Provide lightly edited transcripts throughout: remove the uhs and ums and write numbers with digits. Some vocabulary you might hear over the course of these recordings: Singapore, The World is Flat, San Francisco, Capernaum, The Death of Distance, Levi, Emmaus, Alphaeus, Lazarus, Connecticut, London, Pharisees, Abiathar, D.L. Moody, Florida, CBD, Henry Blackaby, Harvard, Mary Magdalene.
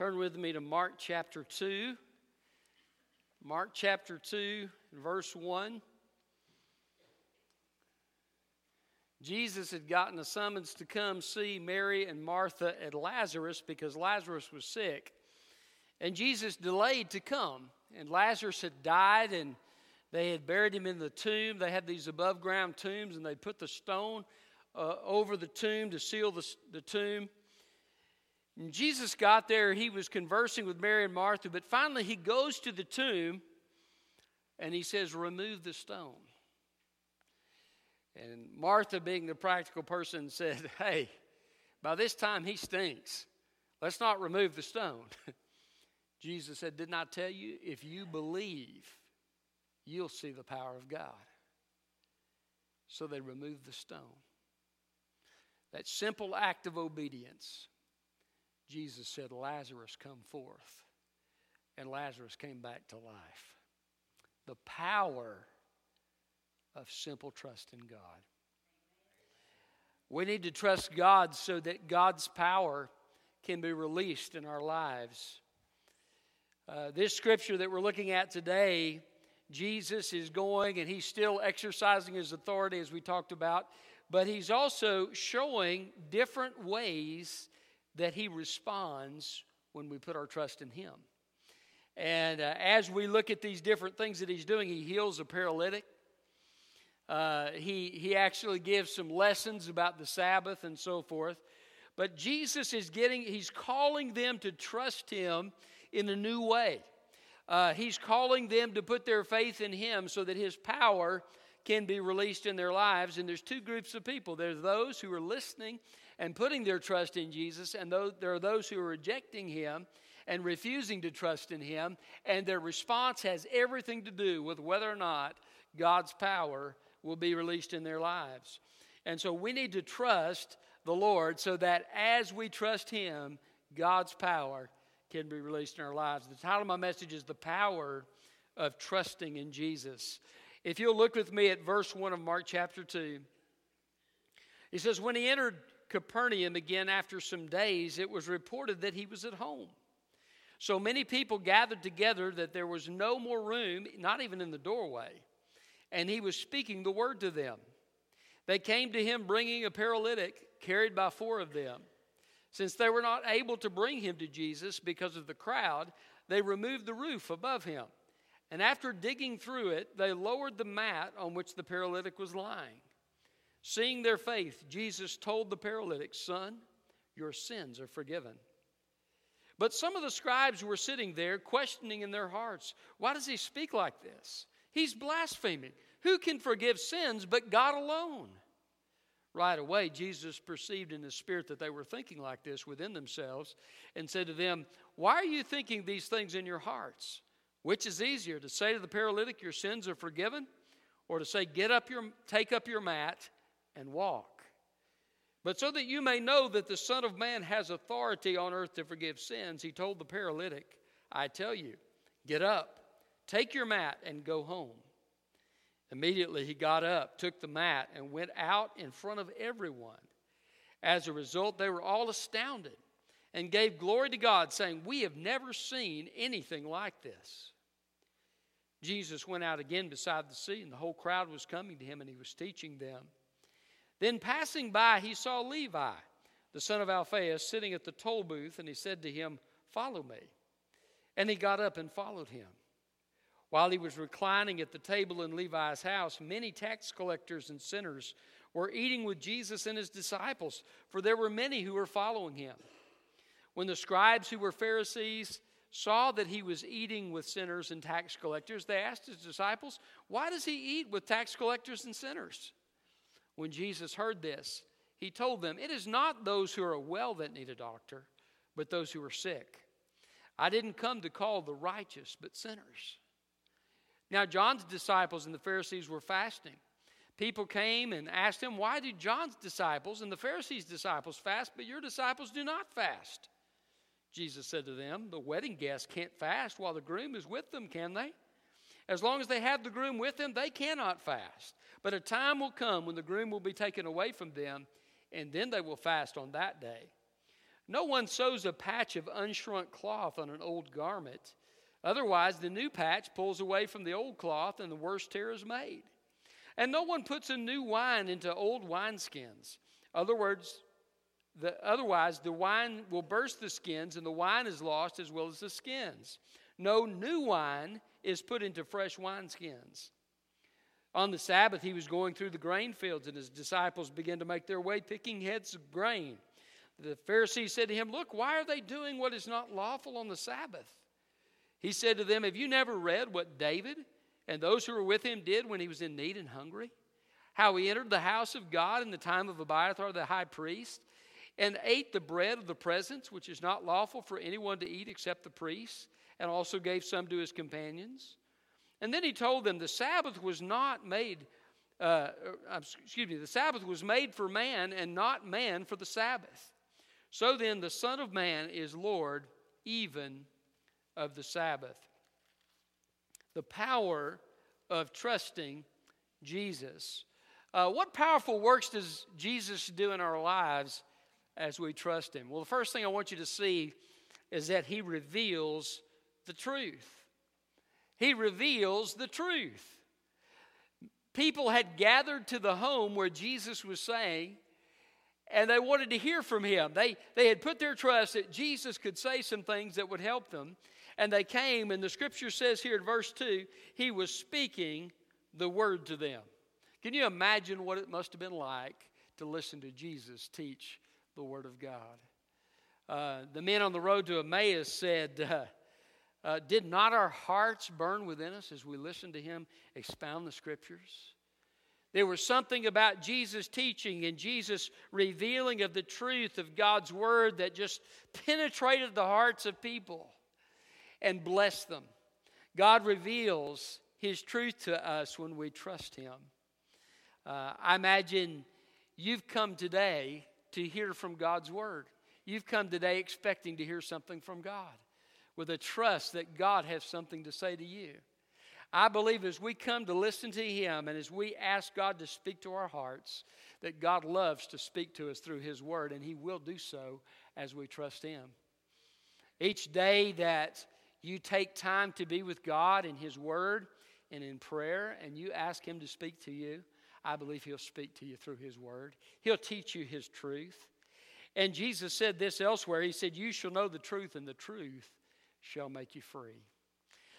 Turn with me to Mark chapter 2. Mark chapter 2, verse 1. Jesus had gotten a summons to come see Mary and Martha and Lazarus because Lazarus was sick. And Jesus delayed to come. And Lazarus had died, and they had buried him in the tomb. They had these above-ground tombs, and they put the stone over the tomb to seal the tomb. And Jesus got there. He was conversing with Mary and Martha, but finally he goes to the tomb, and he says, "Remove the stone." And Martha, being the practical person, said, "Hey, by this time he stinks. Let's not remove the stone." Jesus said, "Didn't I tell you? If you believe, you'll see the power of God." So they removed the stone. That simple act of obedience. Jesus said, "Lazarus, come forth." And Lazarus came back to life. The power of simple trust in God. We need to trust God so that God's power can be released in our lives. This scripture that we're looking at today, Jesus is going and he's still exercising his authority as we talked about, but he's also showing different ways that he responds when we put our trust in him. And as we look at these different things that he's doing, he heals a paralytic. He actually gives some lessons about the Sabbath and so forth. But Jesus is he's calling them to trust him in a new way. He's calling them to put their faith in him so that his power can be released in their lives. And there's two groups of people. There's those who are listening and putting their trust in Jesus, and there are those who are rejecting him and refusing to trust in him. And their response has everything to do with whether or not God's power will be released in their lives. And so we need to trust the Lord so that as we trust him, God's power can be released in our lives. The title of my message is The Power of Trusting in Jesus. If you'll look with me at verse 1 of Mark chapter 2, it says, "When he entered Capernaum again after some days, it was reported that he was at home. So many people gathered together that there was no more room, not even in the doorway. And he was speaking the word to them. They came to him bringing a paralytic carried by four of them. Since they were not able to bring him to Jesus because of the crowd, they removed the roof above him. And after digging through it, they lowered the mat on which the paralytic was lying. Seeing their faith, Jesus told the paralytic, 'Son, your sins are forgiven.' But some of the scribes were sitting there questioning in their hearts, 'Why does he speak like this? He's blaspheming. Who can forgive sins but God alone?' Right away, Jesus perceived in his spirit that they were thinking like this within themselves and said to them, 'Why are you thinking these things in your hearts? Which is easier, to say to the paralytic, your sins are forgiven, or to say, take up your mat and walk? But so that you may know that the Son of Man has authority on earth to forgive sins, he told the paralytic, 'I tell you, get up. Take your mat and go home.' Immediately he got up, took the mat, and went out in front of everyone. As a result, they were all astounded and gave glory to God, saying, 'We have never seen anything like this.' Jesus went out again beside the sea, and the whole crowd was coming to him, and he was teaching them. Then passing by, he saw Levi, the son of Alphaeus, sitting at the toll booth, and he said to him, 'Follow me.' And he got up and followed him. While he was reclining at the table in Levi's house, many tax collectors and sinners were eating with Jesus and his disciples, for there were many who were following him. When the scribes, who were Pharisees, saw that he was eating with sinners and tax collectors, they asked his disciples, 'Why does he eat with tax collectors and sinners?' When Jesus heard this, he told them, 'It is not those who are well that need a doctor, but those who are sick. I didn't come to call the righteous, but sinners.' Now John's disciples and the Pharisees were fasting. People came and asked him, 'Why do John's disciples and the Pharisees' disciples fast, but your disciples do not fast?' Jesus said to them, 'The wedding guests can't fast while the groom is with them, can they? As long as they have the groom with them, they cannot fast. But a time will come when the groom will be taken away from them, and then they will fast on that day. No one sews a patch of unshrunk cloth on an old garment. Otherwise, the new patch pulls away from the old cloth, and the worse tear is made. And no one puts a new wine into old wineskins. Otherwise, the wine will burst the skins, and the wine is lost as well as the skins. No new wine is put into fresh wineskins. On the Sabbath, he was going through the grain fields, and his disciples began to make their way, picking heads of grain. The Pharisees said to him, "Look, why are they doing what is not lawful on the Sabbath?" He said to them, "Have you never read what David and those who were with him did when he was in need and hungry? How he entered the house of God in the time of Abiathar the high priest, and ate the bread of the presence, which is not lawful for anyone to eat except the priests, and also gave some to his companions." And then he told them, the Sabbath was made for man, and not man for the Sabbath. So then the Son of Man is Lord even of the Sabbath. The power of trusting Jesus. What powerful works does Jesus do in our lives as we trust him? Well, the first thing I want you to see is that he reveals the truth. He reveals the truth. People had gathered to the home where Jesus was saying, and they wanted to hear from him. They had put their trust that Jesus could say some things that would help them. And they came, and the scripture says here in verse 2, he was speaking the word to them. Can you imagine what it must have been like to listen to Jesus teach the word of God? The men on the road to Emmaus said, did not our hearts burn within us as we listened to him expound the scriptures? There was something about Jesus' teaching and Jesus' revealing of the truth of God's word that just penetrated the hearts of people and blessed them. God reveals his truth to us when we trust him. I imagine you've come today to hear from God's word. You've come today expecting to hear something from God, with a trust that God has something to say to you. I believe as we come to listen to him and as we ask God to speak to our hearts, that God loves to speak to us through his word, and he will do so as we trust him. Each day that you take time to be with God in his word and in prayer, and you ask him to speak to you, I believe he'll speak to you through his word. He'll teach you his truth. And Jesus said this elsewhere. He said, "You shall know the truth, and the truth shall make you free."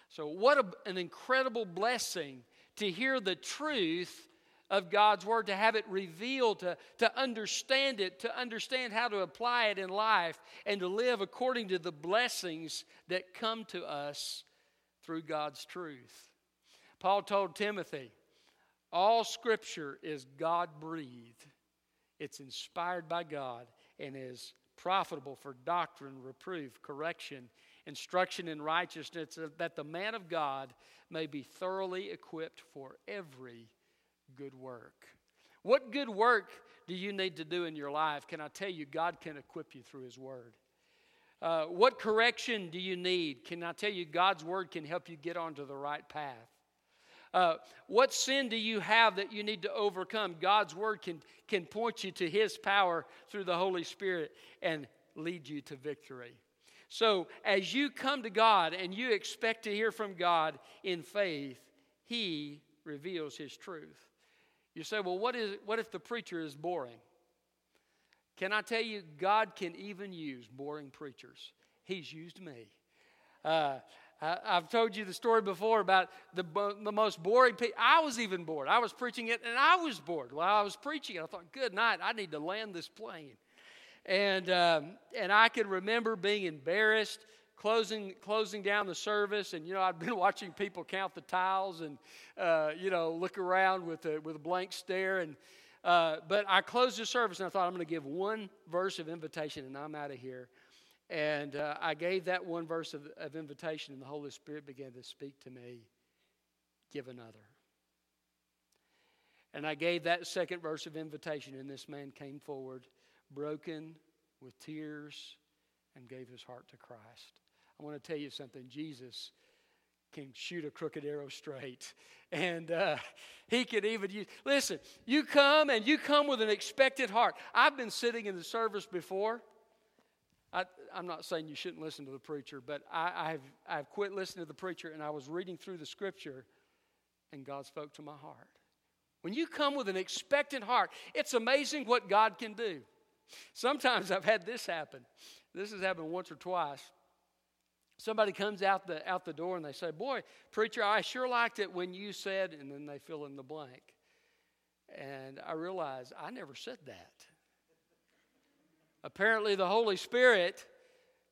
So what an incredible blessing to hear the truth of God's word, to have it revealed, to understand it, to understand how to apply it in life, and to live according to the blessings that come to us through God's truth. Paul told Timothy, all scripture is God-breathed. It's inspired by God and is profitable for doctrine, reproof, correction, instruction in righteousness, that the man of God may be thoroughly equipped for every good work. What good work do you need to do in your life? Can I tell you, God can equip you through his word. What correction do you need? Can I tell you, God's word can help you get onto the right path. What sin do you have that you need to overcome? God's word can point you to his power through the Holy Spirit and lead you to victory. So as you come to God and you expect to hear from God in faith, he reveals his truth. You say, well, what if the preacher is boring? Can I tell you, God can even use boring preachers. He's used me. I've told you the story before about the most boring people. I was even bored. I was preaching it, and I was bored while I was preaching it. I thought, good night, I need to land this plane. And I can remember being embarrassed, closing down the service, and I'd been watching people count the tiles and look around with a blank stare. But I closed the service, and I thought, I'm going to give one verse of invitation, and I'm out of here. And I gave that one verse of invitation, and the Holy Spirit began to speak to me. Give another. And I gave that second verse of invitation, and this man came forward, broken with tears, and gave his heart to Christ. I want to tell you something. Jesus can shoot a crooked arrow straight, and he can even use. Listen, you come with an expectant heart. I've been sitting in the service before, I'm not saying you shouldn't listen to the preacher, but I've quit listening to the preacher, and I was reading through the scripture, and God spoke to my heart. When you come with an expectant heart, it's amazing what God can do. Sometimes I've had this happen. This has happened once or twice. Somebody comes out the door and they say, "Boy, preacher, I sure liked it when you said," and then they fill in the blank. And I realize I never said that. Apparently the Holy Spirit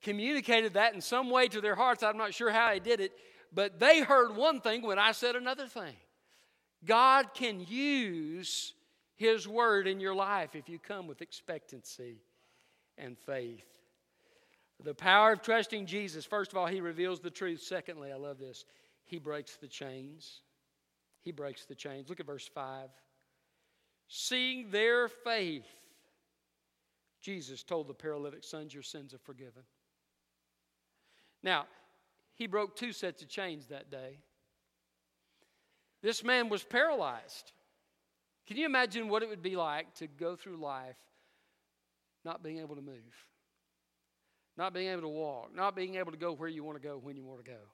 communicated that in some way to their hearts. I'm not sure how he did it, but they heard one thing when I said another thing. God can use His word in your life if you come with expectancy and faith. The power of trusting Jesus. First of all, He reveals the truth. Secondly, I love this, He breaks the chains. He breaks the chains. Look at verse 5. Seeing their faith, Jesus told the paralytic sons, "Your sins are forgiven." Now, he broke two sets of chains that day. This man was paralyzed. Can you imagine what it would be like to go through life not being able to move, not being able to walk, not being able to go where you want to go, when you want to go?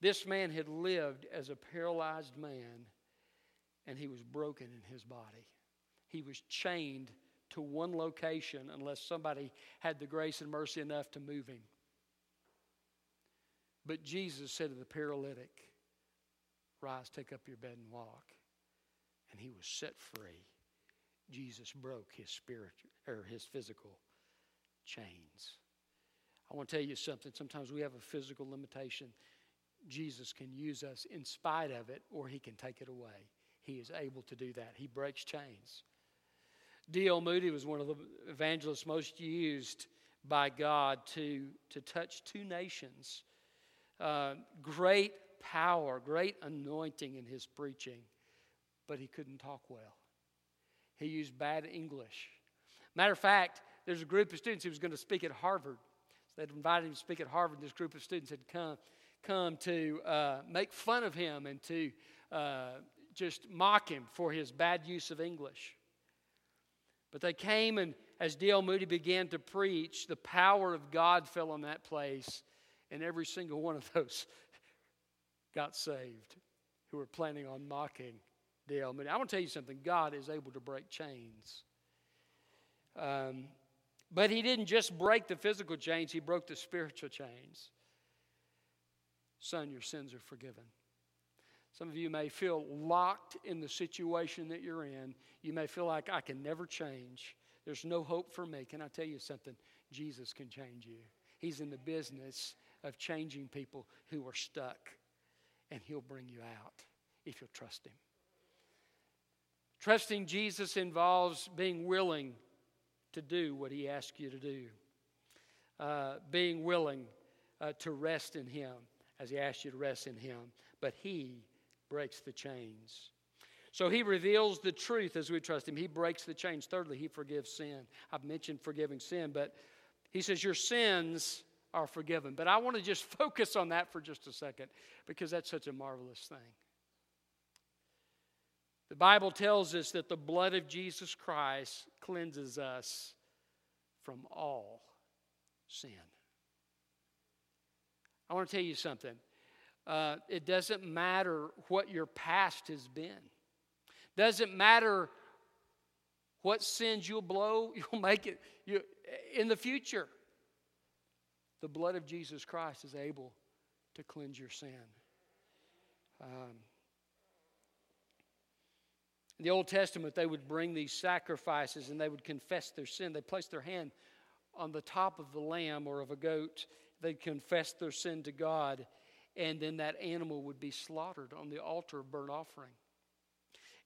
This man had lived as a paralyzed man, and he was broken in his body. He was chained to one location unless somebody had the grace and mercy enough to move him. But Jesus said to the paralytic, "Rise, take up your bed and walk." And he was set free. Jesus broke his spiritual or his physical chains. I want to tell you something. Sometimes we have a physical limitation. Jesus can use us in spite of it, or he can take it away. He is able to do that. He breaks chains. D.L. Moody was one of the evangelists most used by God to touch two nations. Great power, great anointing in his preaching, but he couldn't talk well. He used bad English. Matter of fact, there's a group of students who was going to speak at Harvard. So they'd invited him to speak at Harvard. This group of students had come to make fun of him and to just mock him for his bad use of English. But they came, and as D.L. Moody began to preach, the power of God fell on that place, and every single one of those got saved who were planning on mocking D.L. Moody. I want to tell you something. God is able to break chains. But he didn't just break the physical chains. He broke the spiritual chains. "Son, your sins are forgiven." Some of you may feel locked in the situation that you're in. You may feel like, "I can never change. There's no hope for me." Can I tell you something? Jesus can change you. He's in the business of changing people who are stuck, and he'll bring you out if you'll trust him. Trusting Jesus involves being willing to do what he asks you to do, being willing to rest in him as he asks you to rest in him. But he breaks the chains. So he reveals the truth as we trust him. He breaks the chains. Thirdly, he forgives sin. I've mentioned forgiving sin, but he says your sins are forgiven. But I want to just focus on that for just a second, because that's such a marvelous thing. The Bible tells us that the blood of Jesus Christ cleanses us from all sin. I want to tell you something. It doesn't matter what your past has been. Doesn't matter what sins you'll make in the future. The blood of Jesus Christ is able to cleanse your sin. In the Old Testament, they would bring these sacrifices and they would confess their sin. They placed their hand on the top of the lamb or of a goat. They confessed their sin to God. And then that animal would be slaughtered on the altar of burnt offering.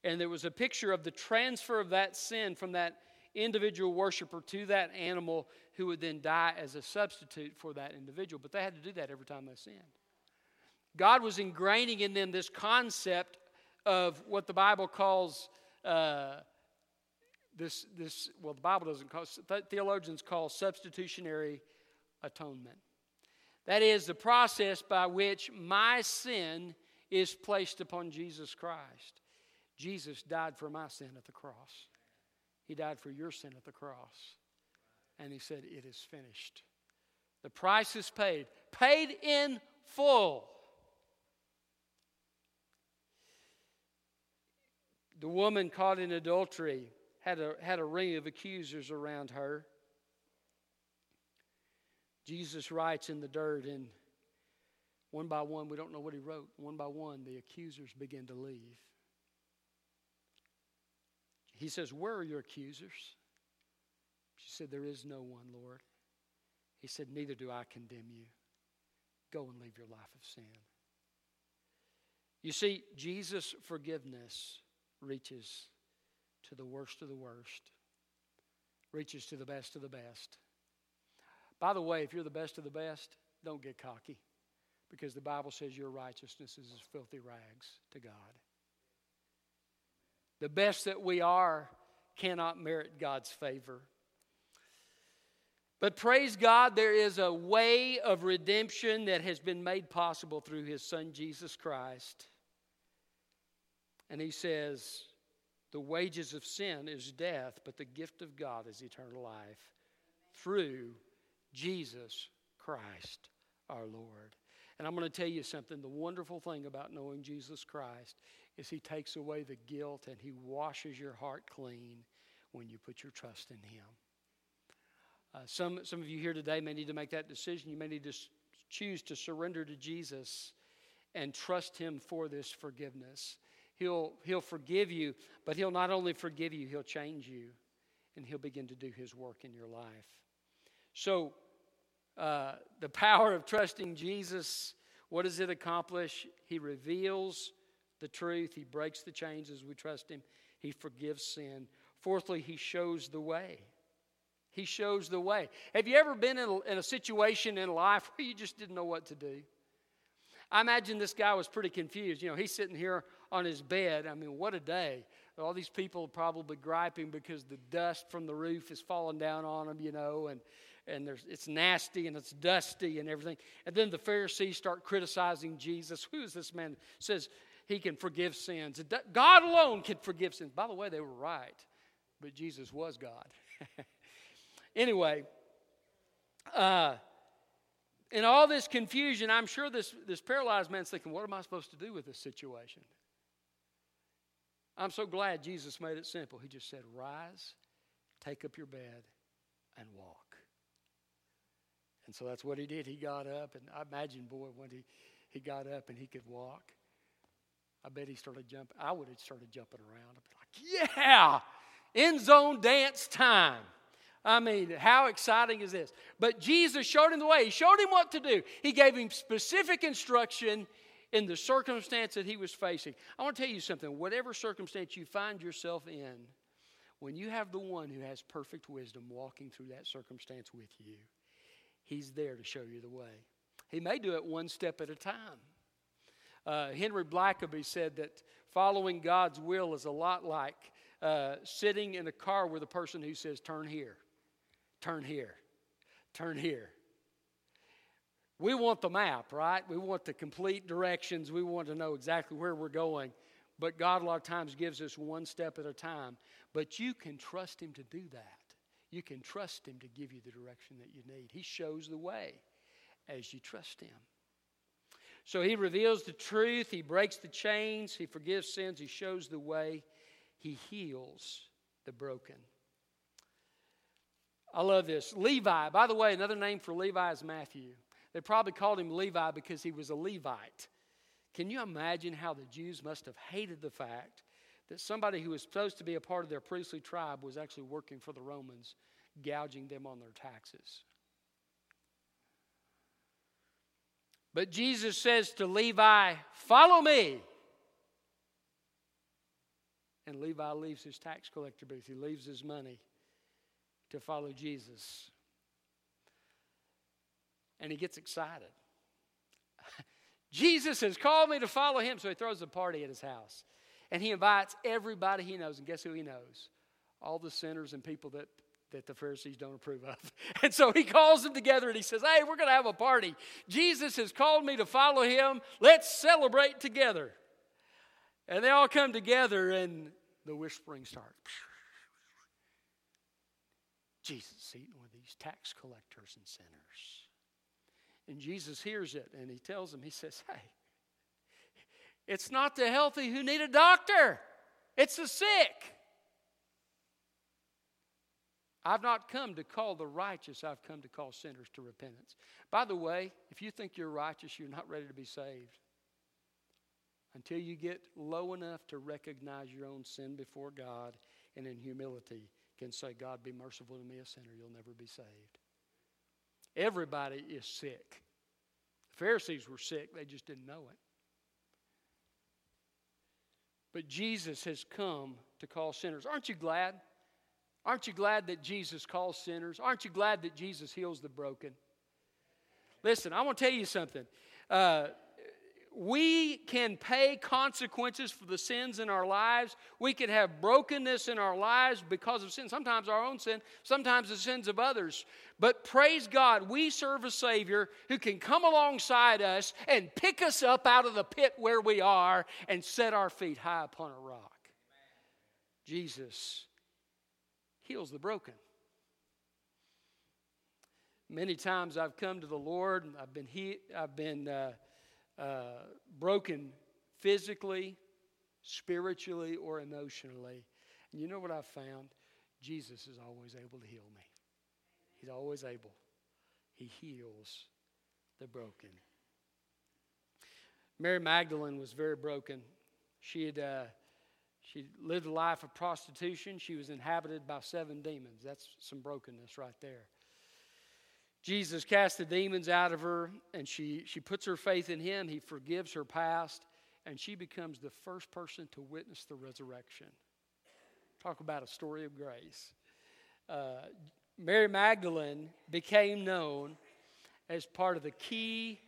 And there was a picture of the transfer of that sin from that individual worshiper to that animal, who would then die as a substitute for that individual. But they had to do that every time they sinned. God was ingraining in them this concept of what the Bible calls the Bible doesn't call, theologians call substitutionary atonement. That is the process by which my sin is placed upon Jesus Christ. Jesus died for my sin at the cross. He died for your sin at the cross. and he said, "It is finished." The price is paid. Paid in full. The woman caught in adultery had a ring of accusers around her. Jesus writes in the dirt, and one by one, we don't know what he wrote. One by one, the accusers begin to leave. He says, "Where are your accusers?" She said, "There is no one, Lord." He said, "Neither do I condemn you. Go and leave your life of sin." You see, Jesus' forgiveness reaches to the worst of the worst, reaches to the best of the best. By the way, if you're the best of the best, don't get cocky, because the Bible says your righteousness is as filthy rags to God. The best that we are cannot merit God's favor. But praise God, there is a way of redemption that has been made possible through his Son, Jesus Christ. And he says, "The wages of sin is death, but the gift of God is eternal life through Jesus Christ our Lord." And I'm going to tell you something. The wonderful thing about knowing Jesus Christ is he takes away the guilt and he washes your heart clean when you put your trust in him. Some of you here today may need to make that decision. You may need to choose to surrender to Jesus and trust him for this forgiveness. He'll forgive you, but he'll not only forgive you, he'll change you, and he'll begin to do his work in your life. So the power of trusting Jesus, what does it accomplish? He reveals the truth. He breaks the chains as we trust him. He forgives sin. Fourthly, he shows the way. He shows the way. Have you ever been in a situation in life where you just didn't know what to do? I imagine this guy was pretty confused. You know, he's sitting here on his bed. I mean, what a day. All these people probably griping because the dust from the roof is falling down on them, you know, and it's nasty and it's dusty and everything. And then the Pharisees start criticizing Jesus. Who is this man that says he can forgive sins? God alone can forgive sins. By the way, they were right, but Jesus was God. Anyway, in all this confusion, I'm sure this paralyzed man's thinking, what am I supposed to do with this situation? I'm so glad Jesus made it simple. He just said, "Rise, take up your bed, and walk." And so that's what he did. He got up, and I imagine, boy, when he got up and he could walk, I bet he started jumping. I would have started jumping around. I'd be like, yeah, end zone dance time. I mean, how exciting is this? But Jesus showed him the way. He showed him what to do. He gave him specific instruction in the circumstance that he was facing. I want to tell you something. Whatever circumstance you find yourself in, when you have the one who has perfect wisdom walking through that circumstance with you, he's there to show you the way. He may do it one step at a time. Henry Blackaby said that following God's will is a lot like sitting in a car with a person who says, "Turn here. Turn here, turn here." We want the map, right? We want the complete directions. We want to know exactly where we're going. But God a lot of times gives us one step at a time. But you can trust him to do that. You can trust him to give you the direction that you need. He shows the way as you trust him. So he reveals the truth. He breaks the chains. He forgives sins. He shows the way. He heals the broken. I love this. Levi, by the way, another name for Levi is Matthew. They probably called him Levi because he was a Levite. Can you imagine how the Jews must have hated the fact that somebody who was supposed to be a part of their priestly tribe was actually working for the Romans, gouging them on their taxes? But Jesus says to Levi, "Follow me." And Levi leaves his tax collector booth. He leaves his money to follow Jesus. And he gets excited. Jesus has called me to follow him. So he throws a party at his house. And he invites everybody he knows. And guess who he knows? All the sinners and people that the Pharisees don't approve of. And so he calls them together and he says, "Hey, we're going to have a party. Jesus has called me to follow him. Let's celebrate together." And they all come together and the whispering starts. Jesus eating with these Pharisees, tax collectors, and sinners. And Jesus hears it, and he tells them, he says, hey, it's not the healthy who need a doctor. It's the sick. I've not come to call the righteous. I've come to call sinners to repentance. By the way, if you think you're righteous, you're not ready to be saved. Until you get low enough to recognize your own sin before God and in humility can say, God, be merciful to me, a sinner, you'll never be saved. Everybody is sick. The Pharisees were sick. They just didn't know it. But Jesus has come to call sinners. Aren't you glad? Aren't you glad that Jesus calls sinners? Aren't you glad that Jesus heals the broken? Listen, I want to tell you something. We can pay consequences for the sins in our lives. We can have brokenness in our lives because of sin. Sometimes our own sin, sometimes the sins of others. But praise God, we serve a Savior who can come alongside us and pick us up out of the pit where we are and set our feet high upon a rock. Jesus heals the broken. Many times I've come to the Lord and I've been broken physically, spiritually, or emotionally. And you know what I've found? Jesus is always able to heal me. He's always able. He heals the broken. Mary Magdalene was very broken. She lived a life of prostitution. She was inhabited by 7 demons. That's some brokenness right there. Jesus cast the demons out of her, and she puts her faith in him. He forgives her past, and she becomes the first person to witness the resurrection. Talk about a story of grace. Mary Magdalene became known as part of the key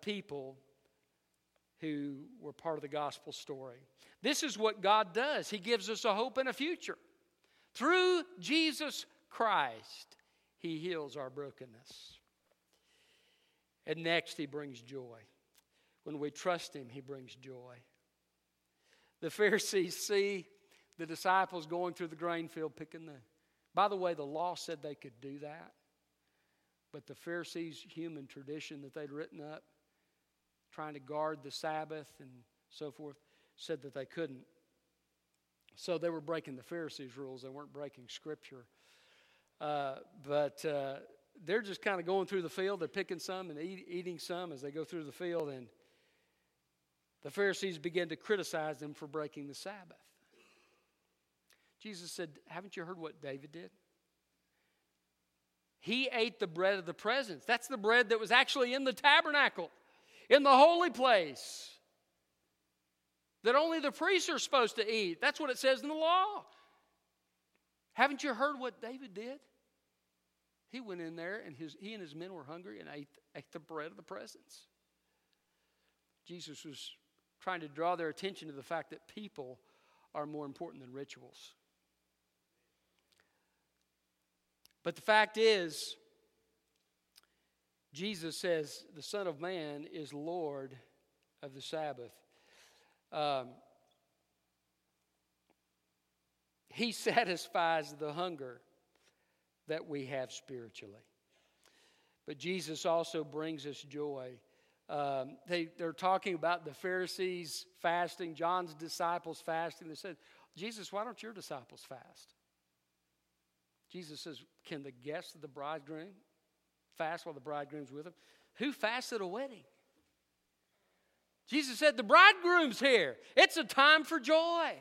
people who were part of the gospel story. This is what God does. He gives us a hope and a future. Through Jesus Christ, he heals our brokenness. And next, he brings joy. When we trust him, he brings joy. The Pharisees see the disciples going through the grain field picking the... By the way, the law said they could do that. But the Pharisees' human tradition that they'd written up, trying to guard the Sabbath and so forth, said that they couldn't. So they were breaking the Pharisees' rules. They weren't breaking Scripture. But they're just kind of going through the field. They're picking some and eating some as they go through the field. And the Pharisees began to criticize them for breaking the Sabbath. Jesus said, haven't you heard what David did? He ate the bread of the presence. That's the bread that was actually in the tabernacle, in the holy place, that only the priests are supposed to eat. That's what it says in the law. Haven't you heard what David did? He went in there, and he and his men were hungry and ate the bread of the presence. Jesus was trying to draw their attention to the fact that people are more important than rituals. But the fact is, Jesus says the Son of Man is Lord of the Sabbath. He satisfies the hunger that we have spiritually. But Jesus also brings us joy. They're talking about the Pharisees fasting, John's disciples fasting. They said, Jesus, why don't your disciples fast? Jesus says, can the guests of the bridegroom fast while the bridegroom's with them? Who fasts at a wedding? Jesus said, the bridegroom's here. It's a time for joy.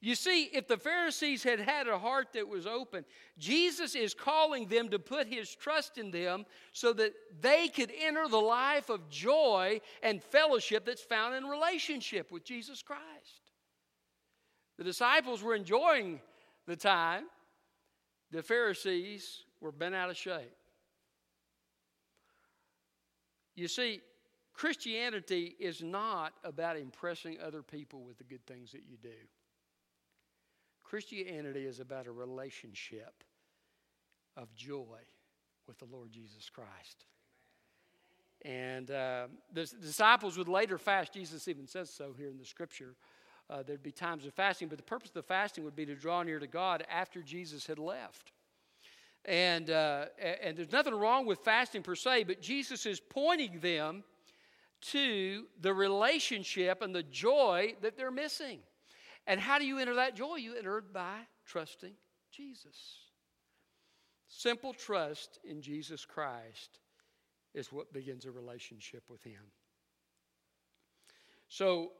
You see, if the Pharisees had had a heart that was open, Jesus is calling them to put his trust in them so that they could enter the life of joy and fellowship that's found in relationship with Jesus Christ. The disciples were enjoying the time. The Pharisees were bent out of shape. You see, Christianity is not about impressing other people with the good things that you do. Christianity is about a relationship of joy with the Lord Jesus Christ. And the disciples would later fast. Jesus even says so here in the Scripture. There'd be times of fasting, but the purpose of the fasting would be to draw near to God after Jesus had left. And there's nothing wrong with fasting per se, but Jesus is pointing them to the relationship and the joy that they're missing. And how do you enter that joy? You enter it by trusting Jesus. Simple trust in Jesus Christ is what begins a relationship with him. So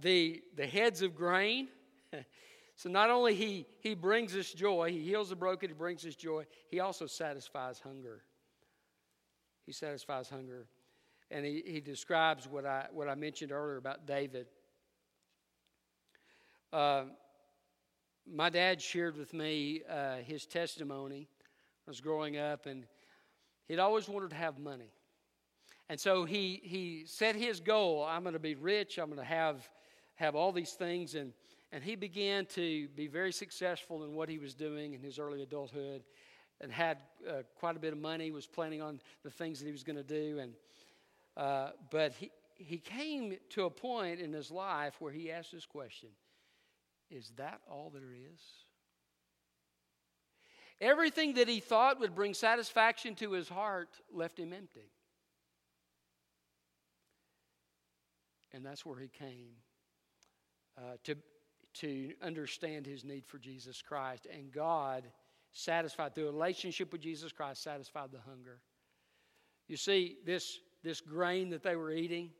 the heads of grain, so not only he brings us joy, he heals the broken, he brings us joy, he also satisfies hunger. He satisfies hunger. And he describes what I mentioned earlier about David. My dad shared with me his testimony when I was growing up, and he'd always wanted to have money. And so he set his goal, I'm going to be rich, I'm going to have all these things, and he began to be very successful in what he was doing in his early adulthood, and had quite a bit of money, was planning on the things that he was going to do, and but he came to a point in his life where he asked this question, is that all there is? Everything that he thought would bring satisfaction to his heart left him empty. And that's where he came to understand his need for Jesus Christ. And God satisfied, through a relationship with Jesus Christ, satisfied the hunger. You see, this grain that they were eating,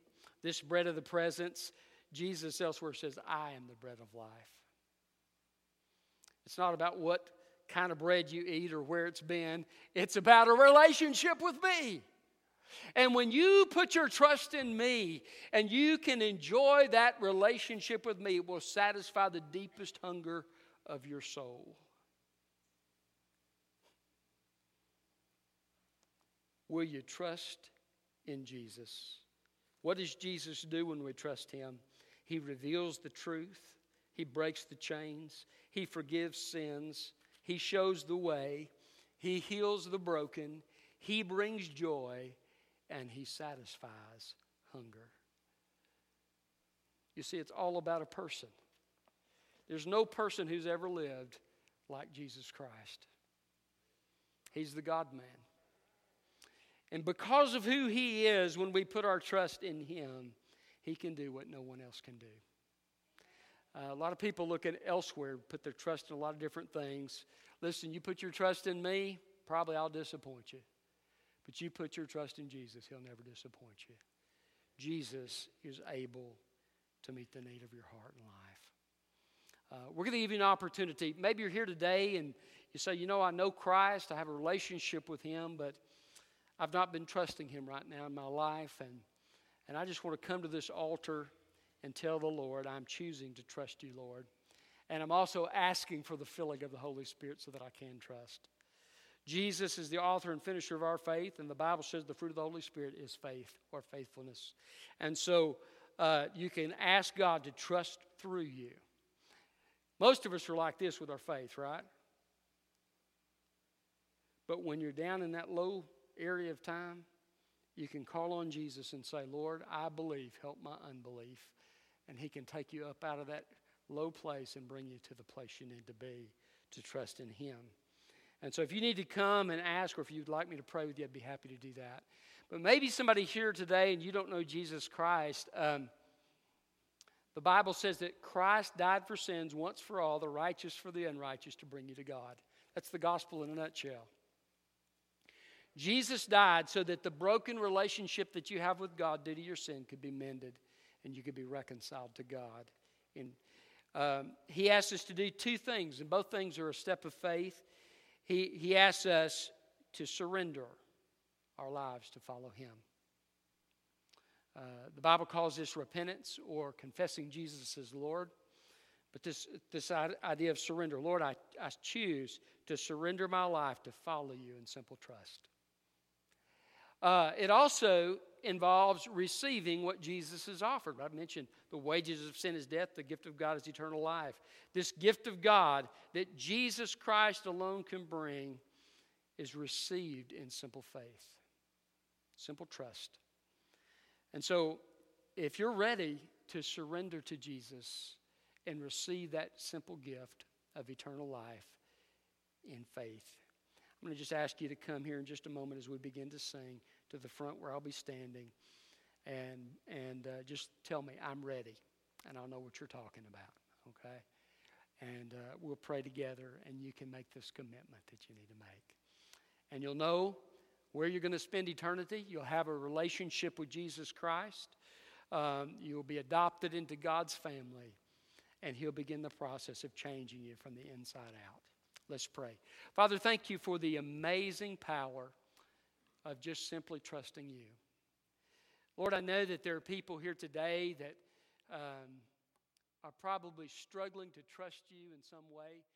this bread of the presence, Jesus elsewhere says, I am the bread of life. It's not about what kind of bread you eat or where it's been. It's about a relationship with me. And when you put your trust in me and you can enjoy that relationship with me, it will satisfy the deepest hunger of your soul. Will you trust in Jesus? What does Jesus do when we trust him? He reveals the truth. He breaks the chains. He forgives sins. He shows the way. He heals the broken. He brings joy. And he satisfies hunger. You see, it's all about a person. There's no person who's ever lived like Jesus Christ. He's the God-man. And because of who he is, when we put our trust in him, he can do what no one else can do. A lot of people look at elsewhere, put their trust in a lot of different things. Listen, you put your trust in me, probably I'll disappoint you. But you put your trust in Jesus, he'll never disappoint you. Jesus is able to meet the need of your heart and life. We're going to give you an opportunity. Maybe you're here today and you say, you know, I know Christ, I have a relationship with him, but I've not been trusting him right now in my life. And I just want to come to this altar and tell the Lord, I'm choosing to trust you, Lord. And I'm also asking for the filling of the Holy Spirit so that I can trust. Jesus is the author and finisher of our faith, and the Bible says the fruit of the Holy Spirit is faith or faithfulness. And so you can ask God to trust through you. Most of us are like this with our faith, right? But when you're down in that low area of time, you can call on Jesus and say, Lord, I believe, help my unbelief. And he can take you up out of that low place and bring you to the place you need to be to trust in him. And so if you need to come and ask, or if you'd like me to pray with you, I'd be happy to do that. But maybe somebody here today and you don't know Jesus Christ. The Bible says that Christ died for sins once for all, the righteous for the unrighteous, to bring you to God. That's the gospel in a nutshell. Jesus died so that the broken relationship that you have with God due to your sin could be mended and you could be reconciled to God. And he asks us to do two things, and both things are a step of faith. He asks us to surrender our lives to follow him. The Bible calls this repentance or confessing Jesus as Lord. But this idea of surrender, Lord, I choose to surrender my life to follow you in simple trust. It also involves receiving what Jesus has offered. I mentioned the wages of sin is death, the gift of God is eternal life. This gift of God that Jesus Christ alone can bring is received in simple faith, simple trust. And so if you're ready to surrender to Jesus and receive that simple gift of eternal life in faith, I'm going to just ask you to come here in just a moment as we begin to sing to the front where I'll be standing, and just tell me, I'm ready, and I'll know what you're talking about, okay? And we'll pray together, and you can make this commitment that you need to make. And you'll know where you're going to spend eternity. You'll have a relationship with Jesus Christ. You'll be adopted into God's family, and he'll begin the process of changing you from the inside out. Let's pray. Father, thank you for the amazing power of just simply trusting you. Lord, I know that there are people here today that are probably struggling to trust you in some way.